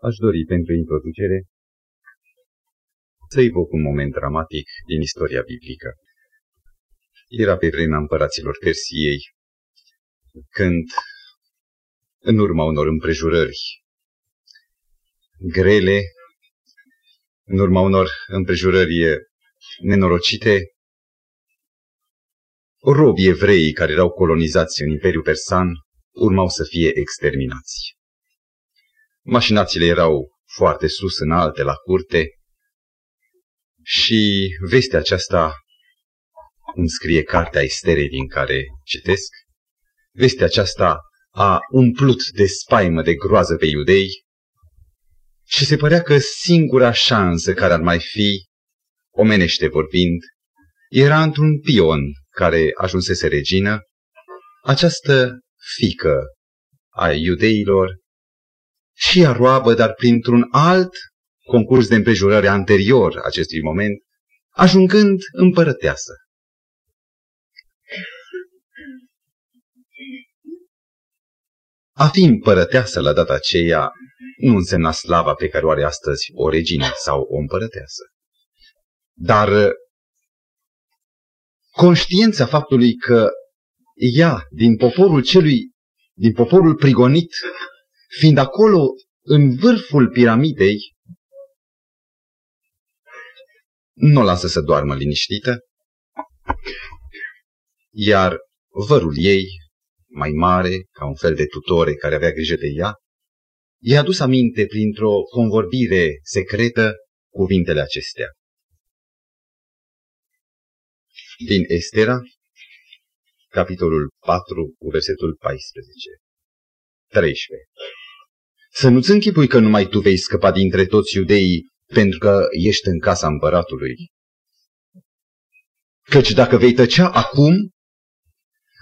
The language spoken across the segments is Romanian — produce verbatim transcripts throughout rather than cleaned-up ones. Aș dori pentru introducere să evoc un moment dramatic din istoria biblică. Era pe vremea împăraților Persiei, când, în urma unor împrejurări grele, în urma unor împrejurări nenorocite, robii evrei care erau colonizați în Imperiul Persan urmau să fie exterminați. Mașinațiile erau foarte sus, înalte, la curte, și vestea aceasta îmi scrie cartea Esterei din care citesc. Vestea aceasta a umplut de spaimă, de groază pe iudei și se părea că singura șansă care ar mai fi, omenește vorbind, era într-un pion care ajunsese regină, această fiică a iudeilor, și a roabă, dar printr-un alt concurs de împrejurări anterior acestui moment, ajungând împărăteasă. A fi împărăteasă la data aceea nu însemna slava pe care o are astăzi o regină sau o împărăteasă. Dar conștiința faptului că ea, din poporul celui, din poporul prigonit, fiind acolo în vârful piramidei, nu o lasă să doarmă liniștită, iar vărul ei, mai mare, ca un fel de tutore care avea grijă de ea, i-a adus aminte printr-o convorbire secretă cuvintele acestea. Din Estera, capitolul patru, cu versetul paisprezece treisprezece. Să nu-ți închipui că numai tu vei scăpa dintre toți iudeii pentru că ești în casa împăratului. Căci dacă vei tăcea acum,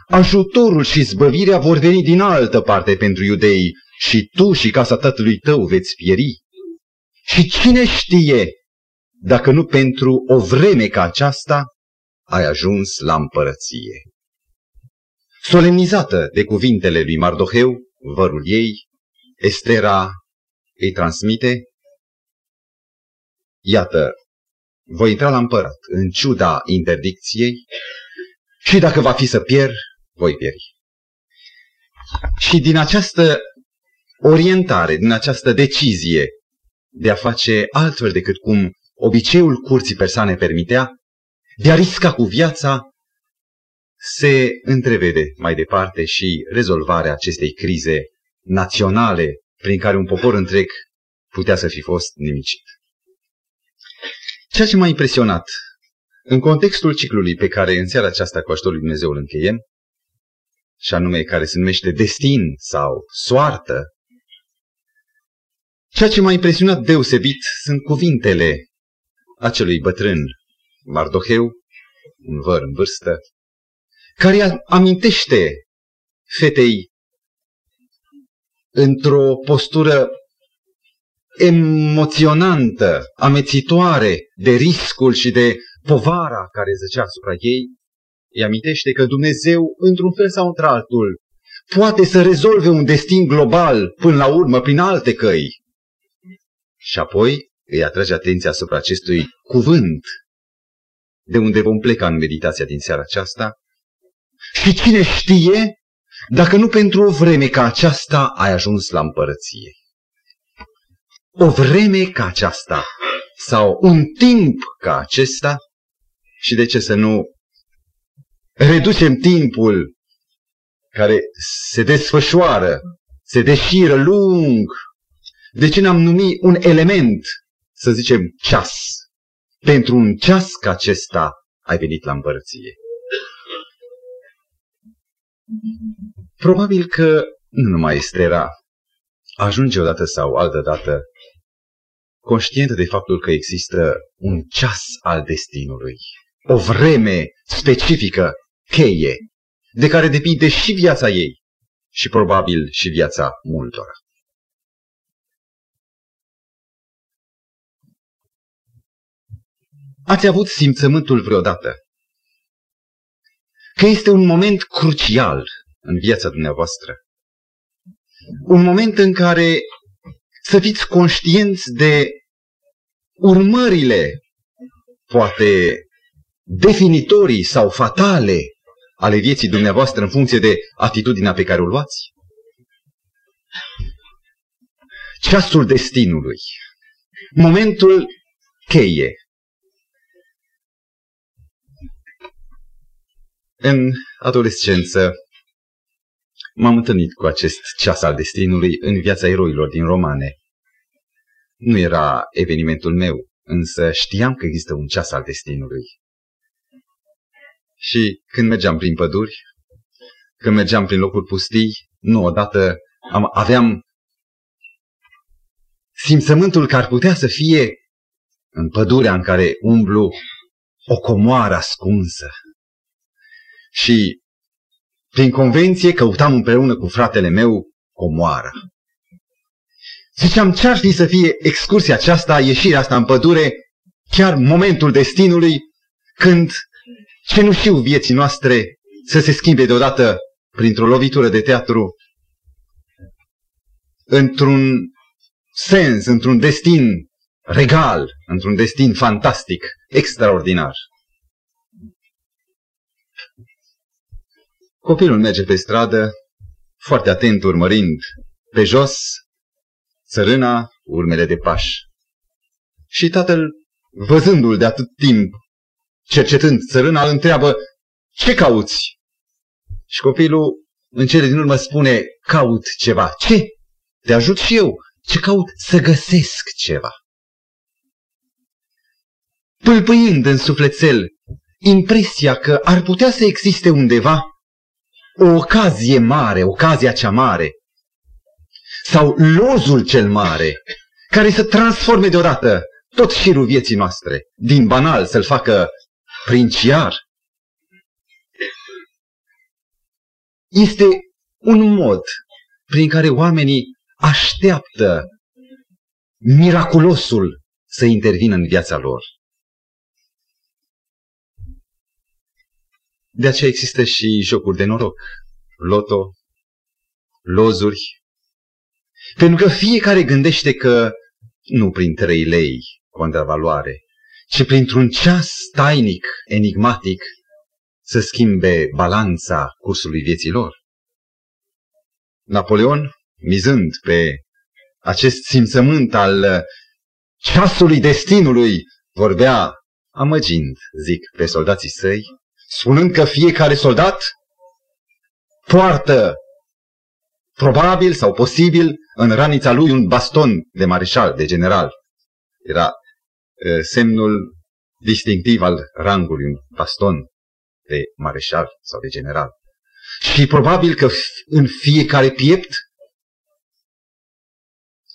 ajutorul și zbăvirea vor veni din altă parte pentru iudei și tu și casa tatălui tău veți pieri. Și cine știe dacă nu pentru o vreme ca aceasta ai ajuns la împărăție. Solemnizată de cuvintele lui Mardocheu, vărul ei, Estera îi transmite: iată, voi intra la împărat în ciuda interdicției și dacă va fi să pierd, voi pieri. Și din această orientare, din această decizie de a face altfel decât cum obiceiul curții persane permitea, de a risca cu viața, se întrevede mai departe și rezolvarea acestei crize naționale prin care un popor întreg putea să fi fost nimicit. Ceea ce m-a impresionat în contextul ciclului pe care în seara aceasta cu ajutorul lui Dumnezeu îl încheiem, și anume care se numește destin sau soartă, ceea ce m-a impresionat deosebit sunt cuvintele acelui bătrân Mardocheu, un văr în vârstă, care amintește fetei într-o postură emoționantă, amețitoare de riscul și de povara care zăcea asupra ei, îi amintește că Dumnezeu, într-un fel sau într-altul, poate să rezolve un destin global până la urmă prin alte căi. Și apoi îi atrage atenția asupra acestui cuvânt, de unde vom pleca în meditația din seara aceasta. Și cine știe dacă nu pentru o vreme ca aceasta ai ajuns la împărăție. O vreme ca aceasta sau un timp ca acesta, și de ce să nu reducem timpul care se desfășoară, se deșiră lung, de ce n-am numit un element, să zicem ceas? Pentru un ceas ca acesta ai venit la împărăție. Probabil că nu numai Estera ajunge odată sau altădată conștientă de faptul că există un ceas al destinului, o vreme specifică, cheie, de care depinde și viața ei și probabil și viața multora. Ați avut simțământul vreodată că este un moment crucial în viața dumneavoastră? Un moment în care să fiți conștienți de urmările, poate definitorii sau fatale, ale vieții dumneavoastră în funcție de atitudinea pe care o luați. Ceasul destinului, momentul cheie. În adolescență m-am întâlnit cu acest ceas al destinului în viața eroilor din romane. Nu era evenimentul meu, însă știam că există un ceas al destinului. Și când mergeam prin păduri, când mergeam prin locuri pustii, nu odată am, aveam simțământul că ar putea să fie în pădurea în care umblu o comoară ascunsă. Și prin convenție căutam împreună cu fratele meu comoara. Ziceam, ce-ar fi să fie excursia aceasta, ieșirea asta în pădure, chiar momentul destinului când cenușiul vieții noastre să se schimbe deodată printr-o lovitură de teatru într-un sens, într-un destin regal, într-un destin fantastic, extraordinar. Copilul merge pe stradă, foarte atent urmărind pe jos țărâna, urmele de pași. Și tatăl, văzându-l de atât timp, cercetând țărâna, îl întreabă, ce cauți? Și copilul în cele din urmă spune, caut ceva. Ce? Te ajut și eu. Ce caut? Să găsesc ceva. Pâlpâind în sufletel impresia că ar putea să existe undeva o ocazie mare, ocazia cea mare, sau lozul cel mare, care să transforme deodată tot șirul vieții noastre, din banal să-l facă princiar. Este un mod prin care oamenii așteaptă miraculosul să intervină în viața lor. De aceea există și jocuri de noroc, loto, lozuri, pentru că fiecare gândește că nu prin trei lei contravaloare, ci printr-un ceas tainic, enigmatic, să schimbe balanța cursului vieții lor. Napoleon, mizând pe acest simțământ al ceasului destinului, vorbea amăgind, zic, pe soldații săi, spunând că fiecare soldat poartă probabil sau posibil în ranița lui un baston de mareșal, de general. Era uh, semnul distinctiv al rangului, un baston de mareșal sau de general. Și probabil că în fiecare piept,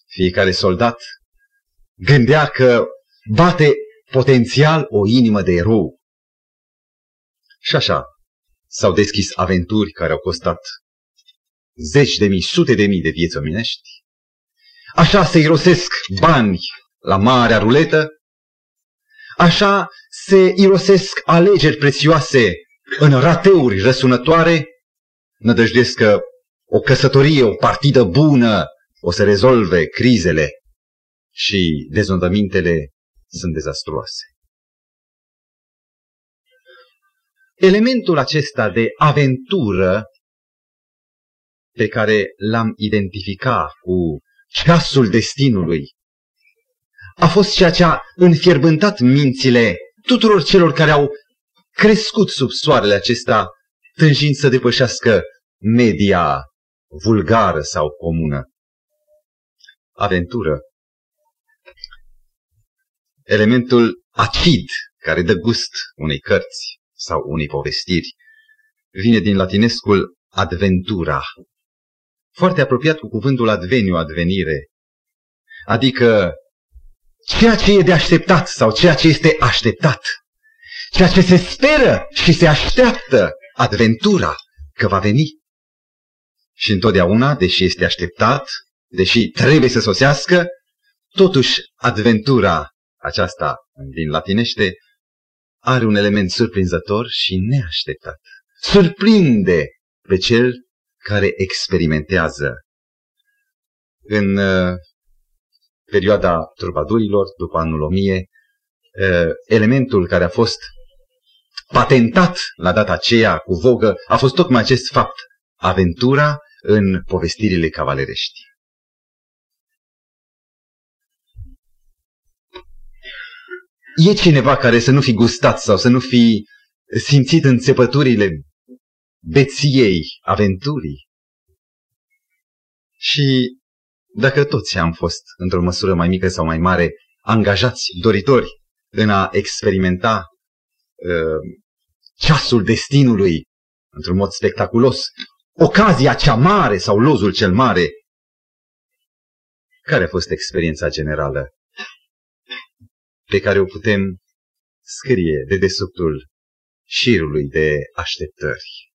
fiecare soldat gândea că bate potențial o inimă de erou. Și așa s-au deschis aventuri care au costat zeci de mii, sute de mii de vieți omenești. Așa se irosesc bani la marea ruletă. Așa se irosesc alegeri prețioase în rateuri răsunătoare. Nădăjduiesc că o căsătorie, o partidă bună o să rezolve crizele și dezodămintele sunt dezastruoase. Elementul acesta de aventură pe care l-am identificat cu ceasul destinului a fost ceea ce a înfierbântat mințile tuturor celor care au crescut sub soarele acesta tânjind să depășească media vulgară sau comună. Aventură. Elementul acid care dă gust unei cărți sau unei povestiri vine din latinescul adventura, foarte apropiat cu cuvântul adveniu, advenire, adică ceea ce e de așteptat sau ceea ce este așteptat, ceea ce se speră și se așteaptă, adventura, că va veni. Și întotdeauna, deși este așteptat, deși trebuie să sosească, totuși adventura aceasta din latinește are un element surprinzător și neașteptat. Surprinde pe cel care experimentează. În perioada trubadurilor, după anul o mie, elementul care a fost patentat la data aceea cu vogă a fost tocmai acest fapt, aventura în povestirile cavalerești. E cineva care să nu fi gustat sau să nu fi simțit înțepăturile beției aventurii? Și dacă toți am fost, într-o măsură mai mică sau mai mare, angajați, doritori în a experimenta uh, ceasul destinului într-un mod spectaculos, ocazia cea mare sau lozul cel mare, care a fost experiența generală pe care o putem scrie de desubtul șirului de așteptări?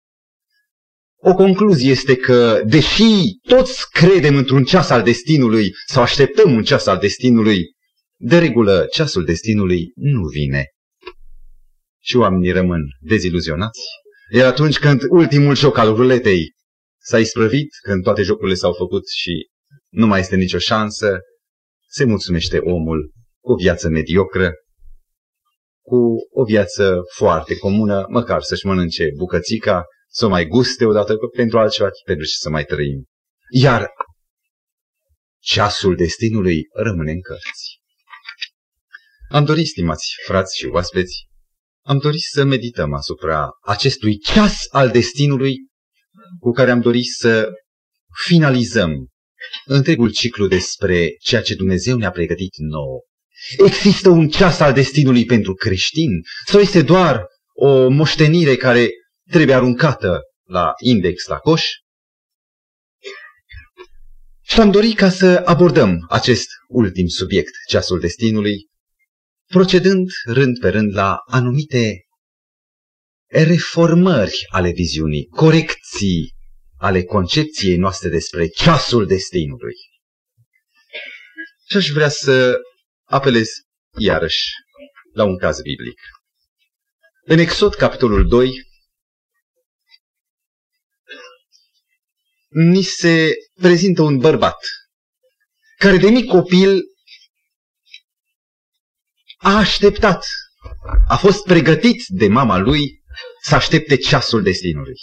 O concluzie este că, deși toți credem într-un ceas al destinului sau așteptăm un ceas al destinului, de regulă ceasul destinului nu vine. Și oamenii rămân deziluzionați, iar atunci când ultimul joc al ruletei s-a isprăvit, când toate jocurile s-au făcut și nu mai este nicio șansă, se mulțumește omul cu o viață mediocră, cu o viață foarte comună, măcar să-și mănânce bucățica, să o mai guste odată, pentru altceva, pentru ce să mai trăim. Iar ceasul destinului rămâne în cărți. Am dorit, stimați frați și oaspeți, am dorit să medităm asupra acestui ceas al destinului cu care am dorit să finalizăm întregul ciclu despre ceea ce Dumnezeu ne-a pregătit nouă. Există un ceas al destinului pentru creștini sau este doar o moștenire care trebuie aruncată la index, la coș? Și am dorit ca să abordăm acest ultim subiect, ceasul destinului, procedând rând pe rând la anumite reformări ale viziunii, corecții ale concepției noastre despre ceasul destinului. Și aș vrea să apelez iarăși la un caz biblic. În Exod, capitolul doi, ni se prezintă un bărbat care de mic copil a așteptat, a fost pregătit de mama lui să aștepte ceasul destinului.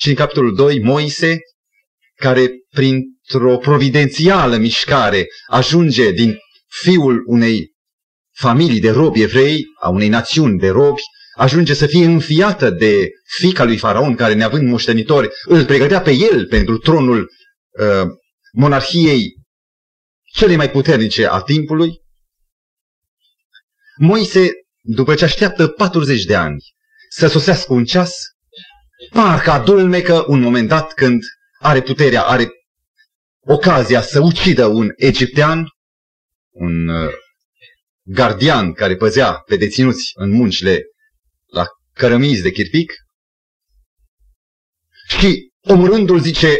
Și în capitolul doi, Moise, care printr-o providențială mișcare ajunge din fiul unei familii de robi evrei, a unei națiuni de robi, ajunge să fie înfiată de fiica lui Faraon, care, neavând moștenitori, îl pregătea pe el pentru tronul uh, monarhiei cele mai puternice a timpului. Moise, după ce așteaptă patruzeci de ani să sosească un ceas, parcă adulmecă un moment dat când are puterea, are ocazia să ucidă un egiptean, un uh, gardian care păzea pe deținuți în muncile la cărămizi de chirpic, și omorându-l zice: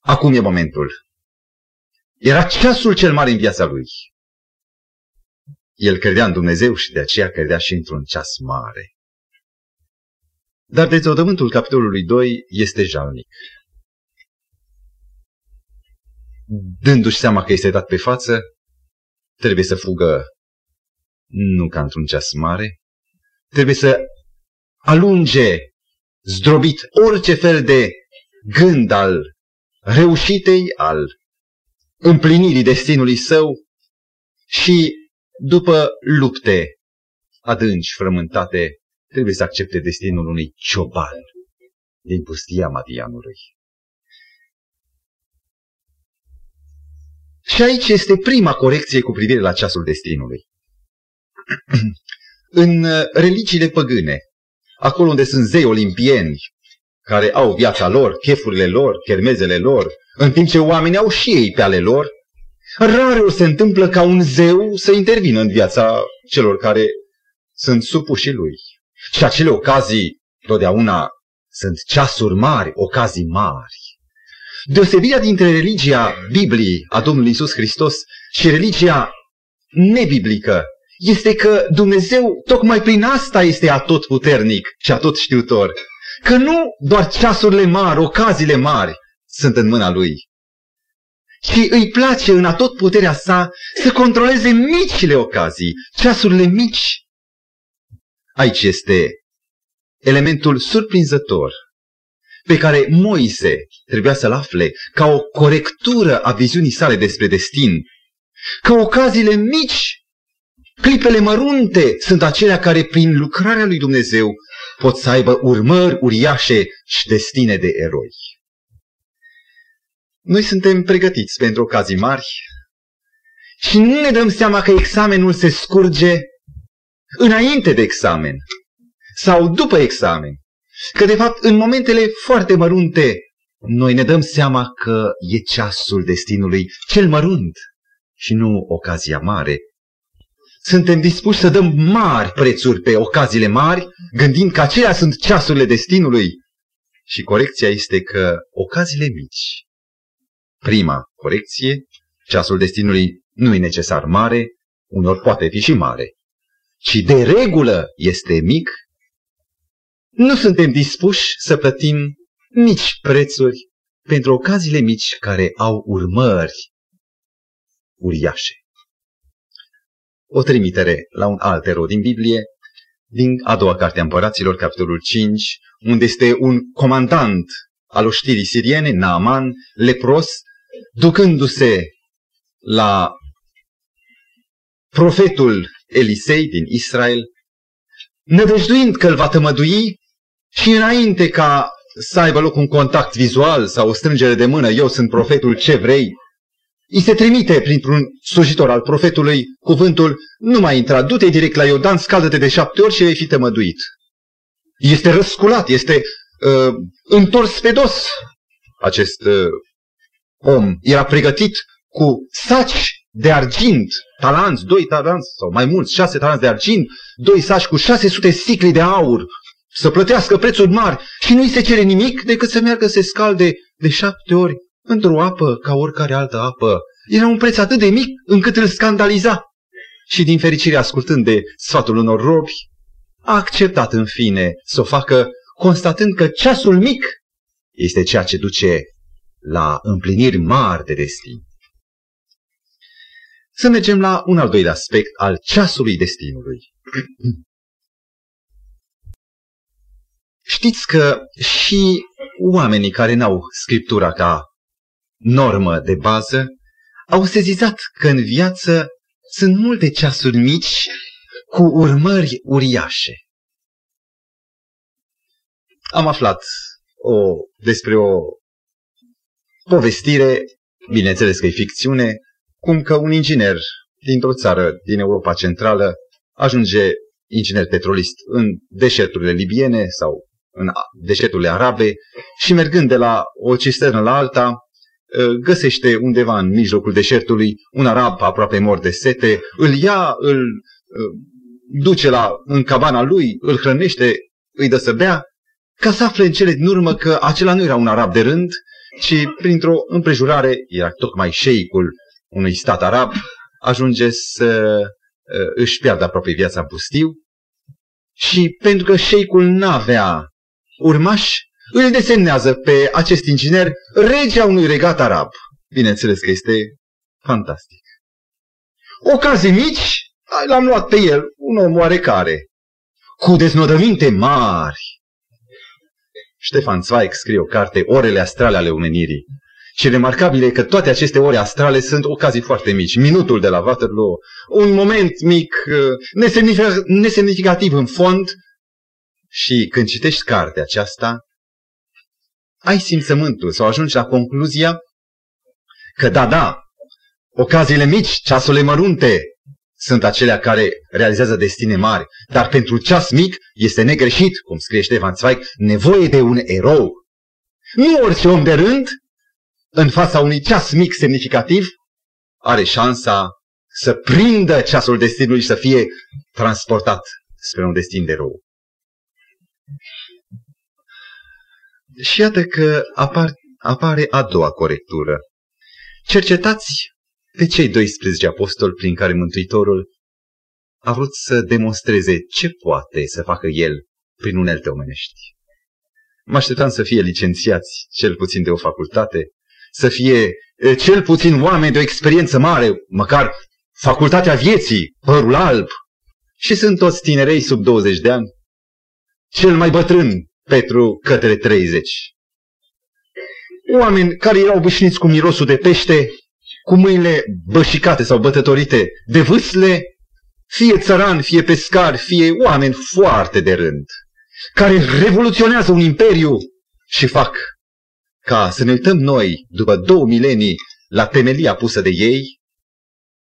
acum e momentul. Era ceasul cel mare în viața lui. El credea în Dumnezeu și de aceea credea și într-un ceas mare. Dar dezodământul capitolului doi este jalnic. Dându-și seama că este dat pe față, trebuie să fugă nu ca într-un ceas mare, trebuie să alunge zdrobit orice fel de gând al reușitei, al împlinirii destinului său, și după lupte adânci, frământate, trebuie să accepte destinul unui cioban din pustia Madianului. Și aici este prima corecție cu privire la ceasul destinului. În religiile păgâne, acolo unde sunt zei olimpieni, care au viața lor, chefurile lor, chermezele lor, în timp ce oamenii au și ei pe ale lor, rareori se întâmplă ca un zeu să intervină în viața celor care sunt supuși lui. Și acele ocazii, totdeauna, sunt ceasuri mari, ocazii mari. Deosebirea dintre religia Bibliei a Domnului Iisus Hristos și religia nebiblică este că Dumnezeu tocmai prin asta este atotputernic și atotștiutor. Că nu doar ceasurile mari, ocaziile mari sunt în mâna Lui, și îi place în atot puterea sa să controleze micile ocazii, ceasurile mici. Aici este elementul surprinzător pe care Moise trebuia să-l afle ca o corectură a viziunii sale despre destin, că ocaziile mici, clipele mărunte sunt acelea care prin lucrarea lui Dumnezeu pot să aibă urmări uriașe și destine de eroi. Noi suntem pregătiți pentru ocazii mari și nu ne dăm seama că examenul se scurge înainte de examen sau după examen, că de fapt în momentele foarte mărunte noi ne dăm seama că e ceasul destinului cel mărunt și nu ocazia mare. Suntem dispuși să dăm mari prețuri pe ocaziile mari, gândind că acelea sunt ceasurile destinului. Și corecția este că ocaziile mici, prima corecție, ceasul destinului nu e necesar mare, uneori poate fi și mare, ci de regulă este mic, nu suntem dispuși să plătim mici prețuri pentru ocaziile mici care au urmări uriașe. O trimitere la un alt erou din Biblie, din a doua carte a Împăraților, capitolul cinci, unde este un comandant al oștirii siriene, Naaman, lepros, ducându-se la profetul Elisei din Israel, nădăjduind că îl va tămădui și înainte ca să aibă loc un contact vizual sau o strângere de mână, eu sunt profetul, ce vrei, îi se trimite printr-un slujitor al profetului cuvântul, nu mai intra, du-te direct la Iodan, scaldă-te de șapte ori și vei fi tămăduit. Este răsculat, este uh, întors pe dos. Acest uh, om era pregătit cu saci de argint, talanți, doi talanți sau mai mulți, șase talanți de argint, doi saci cu șase sute sicli de aur, să plătească prețuri mari și nu îi se cere nimic decât să meargă să se scalde de șapte ori într-o apă ca oricare altă apă. Era un preț atât de mic încât îl scandaliza. Și din fericire, ascultând de sfatul unor robi, a acceptat în fine să o facă, constatând că ceasul mic este ceea ce duce la împliniri mari de destin. Să mergem la un al doilea aspect al ceasului destinului. Știți că și oamenii care n-au Scriptura ca normă de bază au sezizat că în viață sunt multe ceasuri mici cu urmări uriașe. Am aflat o, despre o povestire, bineînțeles că e ficțiune, cum că un inginer dintr-o țară din Europa Centrală ajunge inginer petrolist în deșerturile libiene sau în deșerturile arabe și mergând de la o cisternă la alta, găsește undeva în mijlocul deșertului un arab aproape mort de sete, îl ia, îl duce la, în cabana lui, îl hrănește, îi dă să bea, ca să afle în cele din urmă că acela nu era un arab de rând, ci printr-o împrejurare, era tocmai șeicul unui stat arab, ajunge să își piardă aproape viața în pustiu și pentru că șeicul n-avea urmași, îl desemnează pe acest inginer regea unui regat arab. Bineînțeles că este fantastic. Ocazii mici, l-am luat pe el, un om oarecare, cu deznodăminte mari. Ștefan Zweig scrie o carte, Orele astrale ale omenirii. Și remarcabil e că toate aceste ore astrale sunt ocazii foarte mici. Minutul de la Waterloo, un moment mic, nesemnificativ în fond. Și când citești cartea aceasta, ai simțământul sau ajungi la concluzia că da, da, ocaziile mici, ceasurile mărunte sunt acelea care realizează destine mari. Dar pentru ceas mic este negreșit, cum scrie Ștefan Zweig, nevoie de un erou. Nu orice om de rând, în fața unui ceas mic semnificativ, are șansa să prindă ceasul destinului și să fie transportat spre un destin de rău. Și iată că apar, apare a doua corectură. Cercetați pe cei doisprezece apostoli prin care Mântuitorul a vrut să demonstreze ce poate să facă el prin unelte omenești. Mă așteptam să fie licențiați, cel puțin de o facultate, să fie cel puțin oameni de o experiență mare, măcar facultatea vieții, părul alb. Și sunt toți tinerei sub douăzeci de ani, cel mai bătrân, Petru, către treizeci. Oameni care erau obișnuiți cu mirosul de pește, cu mâinile bășicate sau bătătorite de vâsle, fie țărani, fie pescari, fie oameni foarte de rând, care revoluționează un imperiu și fac ca să ne uităm noi, după două milenii, la temelia pusă de ei,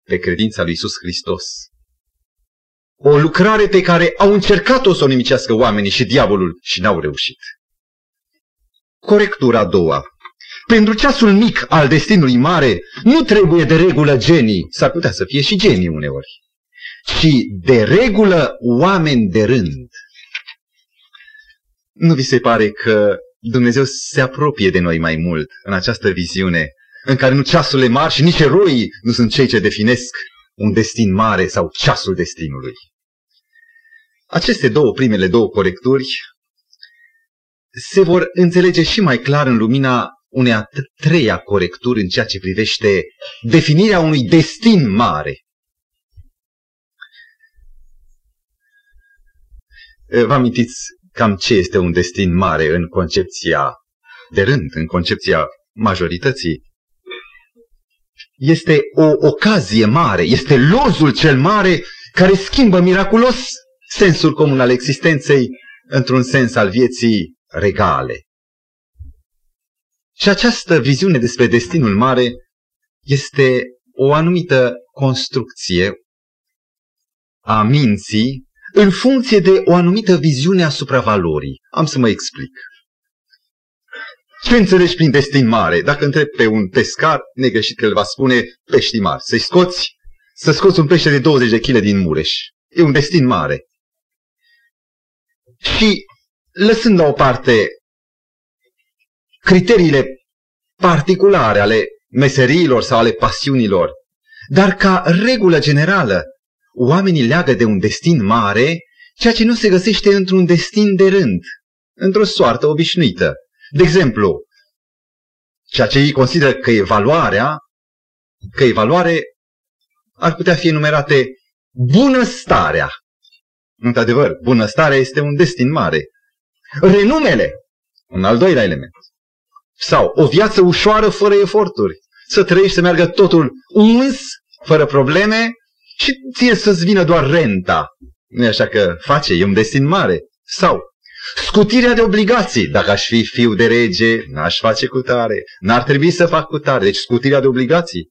pe credința lui Iisus Hristos. O lucrare pe care au încercat-o să o nimicească oamenii și diavolul și n-au reușit. Corectura a doua. Pentru ceasul mic al destinului mare nu trebuie de regulă genii, s-ar putea să fie și genii uneori, ci de regulă oameni de rând. Nu vi se pare că Dumnezeu se apropie de noi mai mult în această viziune în care nu ceasurile mari și nici eroii nu sunt cei ce definesc un destin mare sau ceasul destinului? Aceste două, primele două corecturi, se vor înțelege și mai clar în lumina unei a treia corecturi în ceea ce privește definirea unui destin mare. Vă amintiți cam ce este un destin mare în concepția de rând, în concepția majorității? Este o ocazie mare, este lozul cel mare care schimbă miraculos sensul comun al existenței într-un sens al vieții regale. Și această viziune despre destinul mare este o anumită construcție a minții în funcție de o anumită viziune asupra valorii. Am să mă explic. Ce înțelegi prin destin mare? Dacă întrebi pe un pescar, negreșit că el va spune pești mari. Să-i scoți, să scoți un pește de douăzeci de kg din Mureș. E un destin mare. Și lăsând la o parte criteriile particulare ale meseriilor sau ale pasiunilor, dar ca regulă generală, oamenii leagă de un destin mare ceea ce nu se găsește într-un destin de rând, într-o soartă obișnuită. De exemplu, ceea ce ei consideră că e valoarea, că e valoare, ar putea fi enumerate bunăstarea. Într-adevăr, bunăstarea este un destin mare. Renumele, un al doilea element. Sau o viață ușoară fără eforturi. Să trăiești, să meargă totul uns, fără probleme și ție să-ți vină doar renta. Nu e așa că face, e un destin mare. Sau scutirea de obligații. Dacă aș fi fiu de rege, n-aș face cutare, n-ar trebui să fac cutare. Deci scutirea de obligații.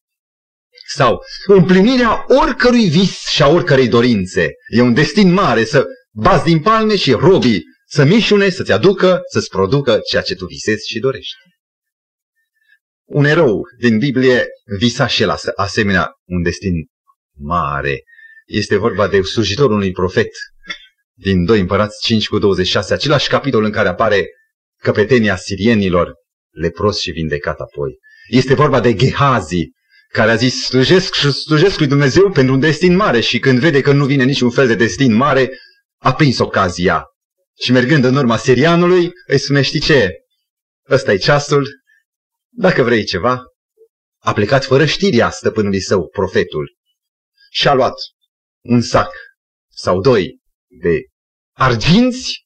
Sau împlinirea oricărui vis și a oricărei dorințe. E un destin mare să bați din palme și robii să mișune, să-ți aducă, să-ți producă ceea ce tu visezi și dorești. Un erou din Biblie visa și el asemenea un destin mare. Este vorba de slujitorul unui profet din doi Împărați cinci cu douăzeci și șase, același capitol în care apare căpetenia sirienilor, lepros și vindecat apoi. Este vorba de Gehazi, care a zis, slujesc și slujesc lui Dumnezeu pentru un destin mare, și când vede că nu vine niciun fel de destin mare, a prins ocazia. Și mergând în urma sirianului, îi spune, știi ce? Ăsta e ceasul, dacă vrei ceva. A plecat fără știrea stăpânului său, profetul, și a luat un sac sau doi de arginți,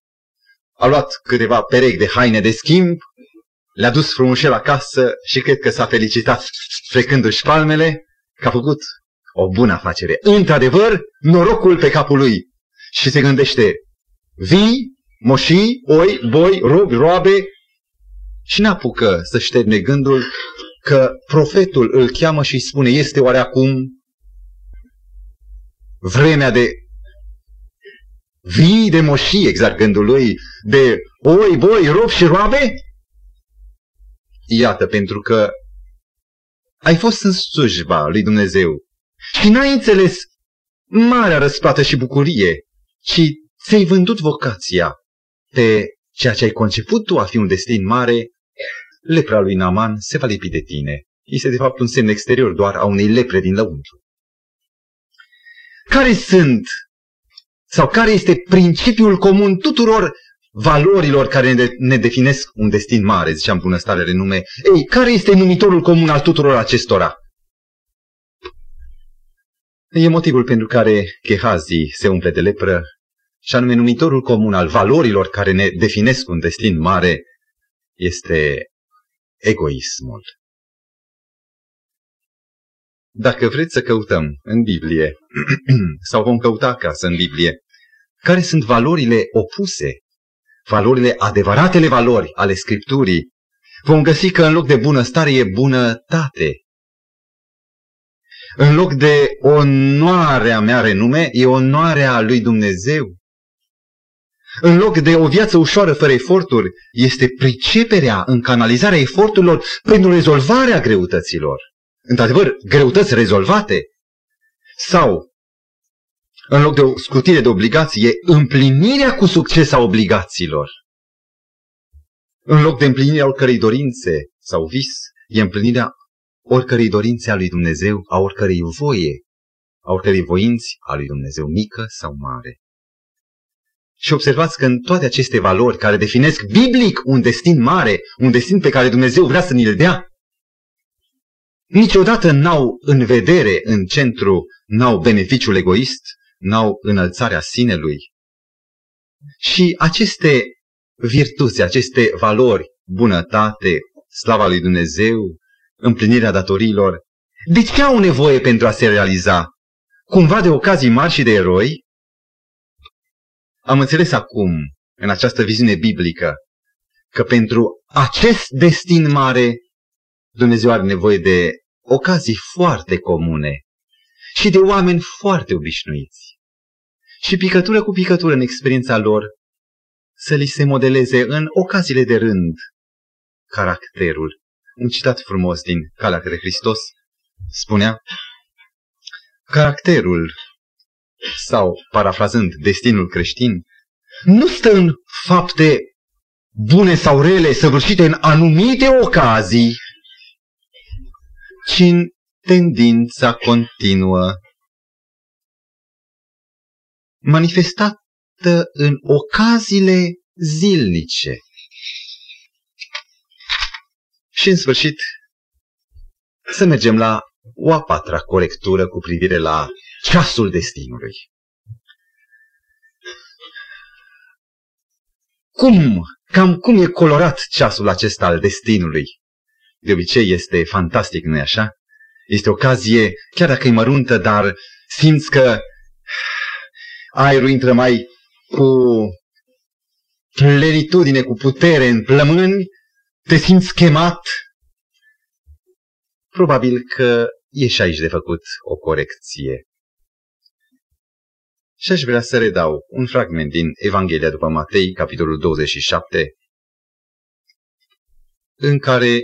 a luat câteva perechi de haine de schimb, le-a dus frumușel acasă și cred că s-a felicitat frecându-și palmele că a făcut o bună afacere. Într-adevăr, norocul pe capul lui. Și se gândește, vii, moșii, oi, boi, robi, roabe, și n-apucă să șterne gândul că profetul îl cheamă și îi spune, este oare acum vremea de vii, de moșii, exact gândul lui, de oi, boi, robi și roabe? Iată, pentru că ai fost în slujba lui Dumnezeu și n-ai înțeles marea răsplată și bucurie, ci ți-ai vândut vocația pe ceea ce ai conceput tu a fi un destin mare, lepra lui Naaman se va lipi de tine. Este de fapt un semn exterior doar a unei lepre din lăuntru. Care sunt sau care este principiul comun tuturor valorilor care ne definesc un destin mare, ziceam bunăstare, renume. Ei, care este numitorul comun al tuturor acestora? E motivul pentru care Gehazi se umple de lepră, și anume numitorul comun al valorilor care ne definesc un destin mare este egoismul. Dacă vreți să căutăm în Biblie, sau vom căuta acasă în Biblie, care sunt valorile opuse, valorile, adevăratele valori ale Scripturii, vom găsi că în loc de bunăstare e bunătate. În loc de onoarea mea renume, e onoarea lui Dumnezeu. În loc de o viață ușoară fără eforturi, este priceperea în canalizarea eforturilor pentru rezolvarea greutăților. Într-adevăr, greutăți rezolvate. Sau, în loc de o scutire de obligații, e împlinirea cu succes a obligațiilor. În loc de împlinirea oricărei dorințe sau vis, e împlinirea oricărei dorințe a lui Dumnezeu, a oricărei voie, a oricărei voinți a lui Dumnezeu, mică sau mare. Și observați că în toate aceste valori care definesc biblic un destin mare, un destin pe care Dumnezeu vrea să ni-l dea, niciodată n-au în vedere, în centru, n-au beneficiul egoist, n-au înălțarea sinelui. Și aceste virtuți, aceste valori, bunătate, slava lui Dumnezeu, împlinirea datoriilor, de ce au nevoie pentru a se realiza? Cumva de ocazii mari și de eroi? Am înțeles acum, în această viziune biblică, că pentru acest destin mare, Dumnezeu are nevoie de ocazii foarte comune și de oameni foarte obișnuiți. Și picătură cu picătură în experiența lor să li se modeleze în ocaziile de rând caracterul. Un citat frumos din Calea către Hristos spunea: caracterul, sau parafrazând destinul creștin, nu stă în fapte bune sau rele săvârșite în anumite ocazii, ci în tendința continuă manifestată în ocaziile zilnice. Și în sfârșit să mergem la o a patra corectură cu privire la ceasul destinului. Cum, cam cum e colorat ceasul acesta al destinului? De obicei este fantastic, nu-i așa? Este ocazie, chiar dacă e măruntă, dar simți că aerul intră mai cu plenitudine, cu putere în plămâni, te simți chemat. Probabil că e și aici de făcut o corecție. Și aș vrea să redau un fragment din Evanghelia după Matei, capitolul douăzeci și șapte, în care,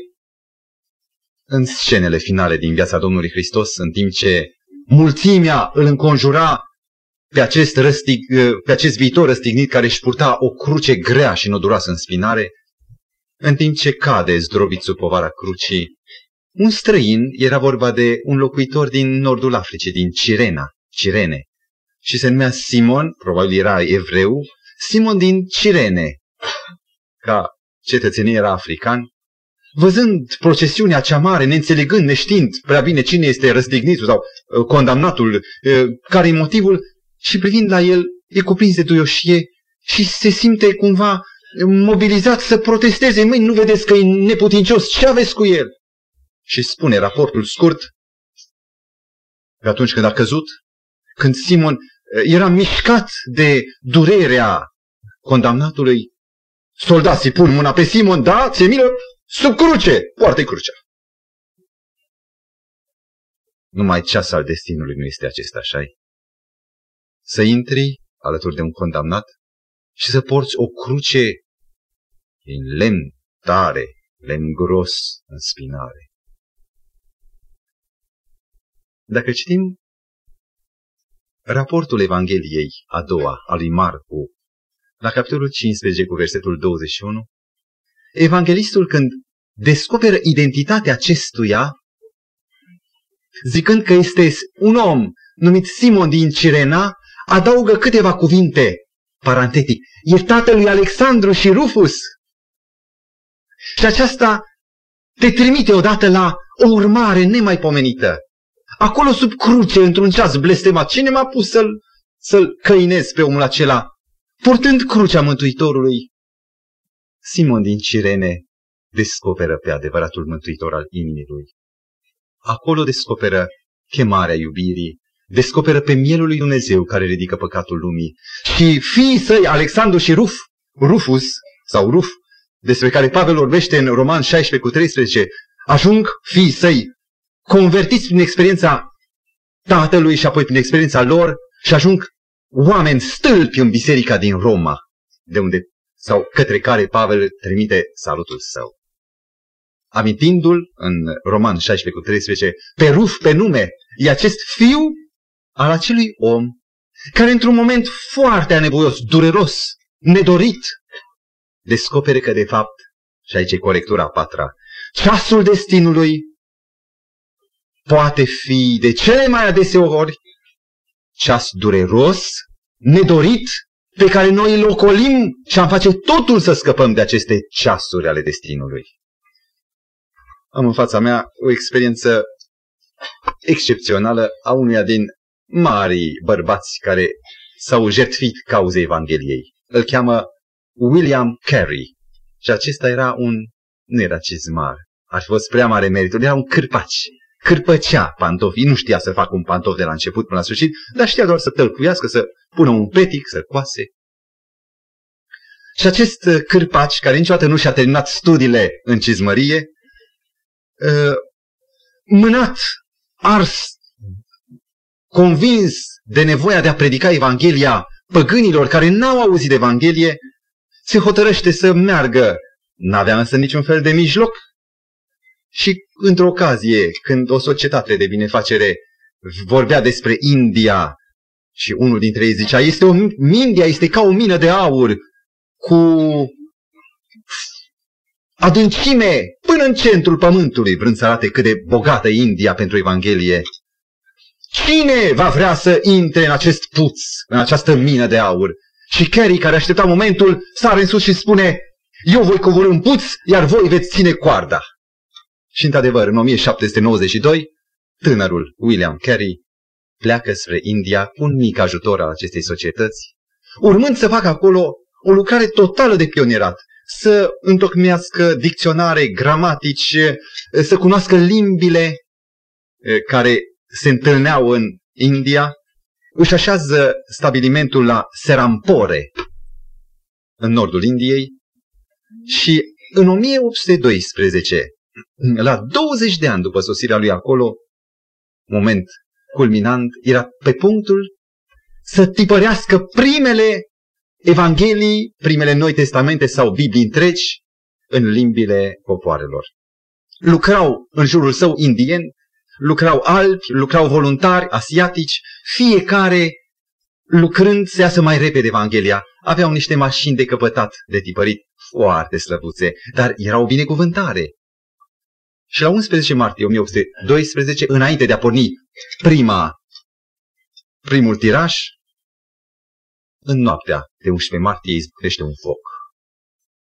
în scenele finale din viața Domnului Hristos, în timp ce mulțimea îl înconjura pe acest, răstig, pe acest viitor răstignit care își purta o cruce grea și noduroasă în spinare, în timp ce cade zdrobit sub povara crucii, un străin, era vorba de un locuitor din nordul Africii, din Cirena, Cirene, și se numea Simon, probabil era evreu, Simon din Cirene, ca cetățenie era african. Văzând procesiunea cea mare, neînțelegând, neștiind prea bine cine este răstignitul sau condamnatul, care-i motivul, și privind la el, e cuprins de duioșie și se simte cumva mobilizat să protesteze. Măi, nu vedeți că e neputincios? Ce aveți cu el? Și spune raportul scurt că atunci când a căzut, când Simon era mișcat de durerea condamnatului, soldații pun mâna pe Simon, da, ți-e milă? Sub cruce! Poartă-i crucea! Numai ceasul al destinului nu este acesta, așa-i? Să intri alături de un condamnat și să porți o cruce din lemn tare, lemn gros în spinare. Dacă citim raportul Evangheliei a doua, a lui Marcu, la capitolul cincisprezece cu versetul douăzeci și unu, evanghelistul, când descoperă identitatea acestuia, zicând că este un om numit Simon din Cirena, adaugă câteva cuvinte parantetic, e tatălui Alexandru și Rufus. Și aceasta te trimite odată la o urmare nemaipomenită. Acolo sub cruce, într-un ceas blestemat, cine m-a pus să-l să-l căinez pe omul acela, purtând crucea Mântuitorului? Simon din Cirene descoperă pe adevăratul mântuitor al inimii lui. Acolo descoperă chemarea iubirii, descoperă pe mielul lui Dumnezeu care ridică păcatul lumii. Și fiii săi, Alexandru și Ruf, Rufus, sau Ruf, despre care Pavel vorbește în Roman șaisprezece cu treisprezece, ajung fiii săi convertiți prin experiența tatălui și apoi prin experiența lor și ajung oameni stâlpi în biserica din Roma, de unde sau către care Pavel trimite salutul său. Amintindu-l în Roman șaisprezece cu treisprezece, pe Ruf pe nume, e acest fiu al acelui om care într-un moment foarte anevoios, dureros, nedorit, descopere că de fapt, și aici e corectura a patra, ceasul destinului poate fi de cele mai adeseori ceas dureros, nedorit, pe care noi îl ocolim și am face totul să scăpăm de aceste ceasuri ale destinului. Am în fața mea o experiență excepțională a unuia din marii bărbați care s-au jertfit cauzei Evangheliei. Îl cheamă William Carey. Și acesta era un, nu era cizmar, ar fi fost prea mare meritul, era un cârpaci. Cârpăcea pantofii, nu știa să facă un pantof de la început până la sfârșit, dar știa doar să tălcuiască, să pună un petic, să coase. Și acest cârpaci, care niciodată nu și-a terminat studiile în cizmărie, mânat, ars, convins de nevoia de a predica Evanghelia păgânilor care n-au auzit de Evanghelie, se hotărăște să meargă. N-avea însă niciun fel de mijloc. Și într-o ocazie, când o societate de binefacere vorbea despre India și unul dintre ei zicea, este o, India este ca o mină de aur cu adâncime până în centrul pământului, vrând să arate cât de bogată e India pentru Evanghelie. Cine va vrea să intre în acest puț, în această mină de aur? Și Carey, care aștepta momentul, sare în sus și spune, eu voi coborî în puț, iar voi veți ține coarda. Și într-adevăr, în o mie șapte sute nouăzeci și doi, tânărul William Carey pleacă spre India cu un mic ajutor al acestei societăți, urmând să facă acolo o lucrare totală de pionierat, să întocmească dicționare, gramatici, să cunoască limbile care se întâlneau în India. Își așează stabilimentul la Serampore, în nordul Indiei, și în o mie opt sute doisprezece, la douăzeci de ani după sosirea lui acolo, moment culminant, era pe punctul să tipărească primele Evanghelii, primele Noi Testamente sau Biblii întregi în limbile popoarelor. Lucrau în jurul său indieni, lucrau albi, lucrau voluntari, asiatici, fiecare lucrând să iasă mai repede Evanghelia. Aveau niște mașini de căpătat, de tipărit, foarte slăbuțe, dar era o binecuvântare. Și la unsprezece martie o mie opt sute doisprezece, înainte de a porni prima, primul tiraj, în noaptea de unsprezece martie izbucnește un foc.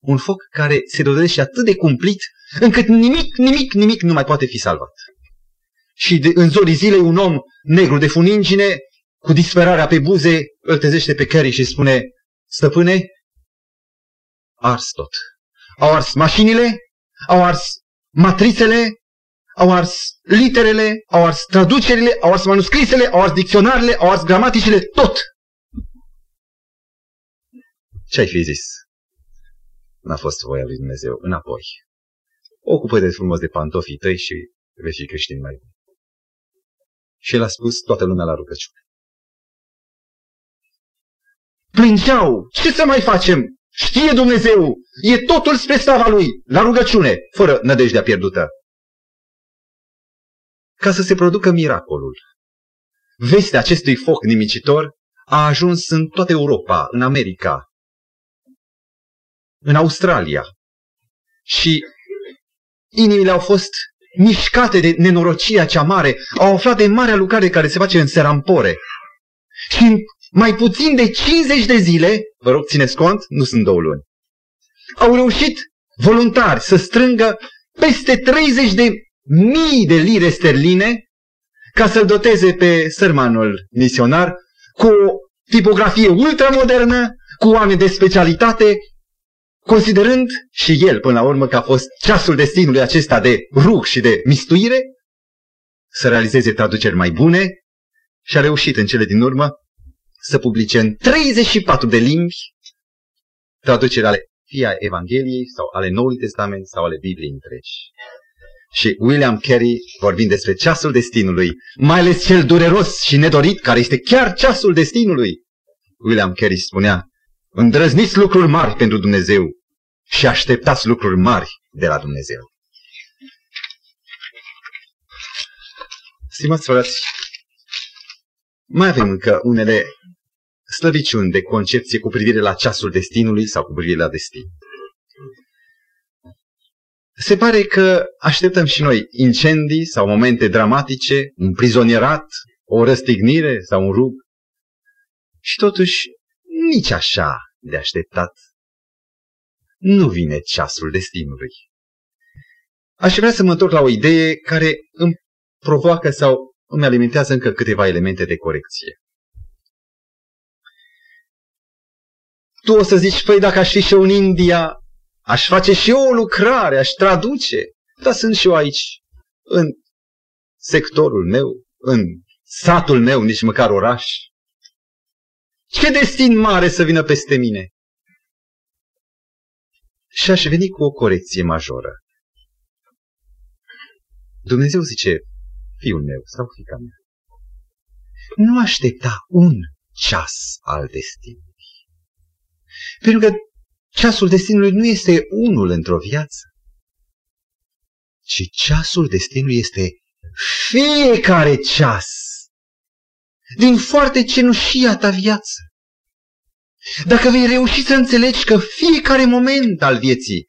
Un foc care se dovedește atât de cumplit, încât nimic, nimic, nimic nu mai poate fi salvat. Și de, în zorii zilei un om negru de funingine, cu disperarea pe buze, îl trezește pe Carey și spune, stăpâne, ars tot. Au ars mașinile, au ars matrițele, au ars literele, au ars traducerile, au ars manuscrisele, au ars dicționarele, au ars gramaticile, tot. Ce-ai fi zis? N-a fost voia lui Dumnezeu, înapoi. Ocupă-te frumos de pantofii tăi și vei fi creștin mai bun. Și el a spus toată lumea la rugăciune. Plângeau, ce să mai facem? Știe Dumnezeu, e totul spre slava Lui, la rugăciune, fără nădejdea pierdută. Ca să se producă miracolul, vestea acestui foc nimicitor a ajuns în toată Europa, în America, în Australia, și inimile au fost mișcate de nenorocia cea mare, au aflat de marea lucrare care se face în Serampore. Și în mai puțin de cincizeci de zile, vă rog țineți cont, nu sunt două luni, au reușit voluntari să strângă peste treizeci de mii de lire sterline ca să-l doteze pe sărmanul misionar cu o tipografie ultramodernă, cu oameni de specialitate, considerând și el până la urmă că a fost ceasul destinului acesta de rug și de mistuire, să realizeze traduceri mai bune și a reușit în cele din urmă să publice în treizeci și patru de limbi traduceri ale fie a Evangheliei sau ale Noului Testament sau ale Bibliei întregi. Și William Carey, vorbind despre ceasul destinului, mai ales cel dureros și nedorit, care este chiar ceasul destinului, William Carey spunea: îndrăzniți lucruri mari pentru Dumnezeu și așteptați lucruri mari de la Dumnezeu. Stimați frați, mai avem încă unele slăbiciuni de concepție cu privire la ceasul destinului sau cu privire la destin. Se pare că așteptăm și noi incendii sau momente dramatice, un prizonierat, o răstignire sau un rug. Și totuși, nici așa de așteptat nu vine ceasul destinului. Aș vrea să mă întorc la o idee care îmi provoacă sau îmi alimentează încă câteva elemente de corecție. Tu o să zici: păi dacă aș fi și eu în India, aș face și eu o lucrare, aș traduce, dar sunt și eu aici, în sectorul meu, în satul meu, nici măcar oraș. Ce destin mare să vină peste mine! Și aș veni cu o corecție majoră. Dumnezeu zice: fiul meu sau fiica mea, nu aștepta un ceas al destinului. Pentru că ceasul destinului nu este unul într-o viață, ci ceasul destinului este fiecare ceas din foarte cenușia ta viață. Dacă vei reuși să înțelegi că fiecare moment al vieții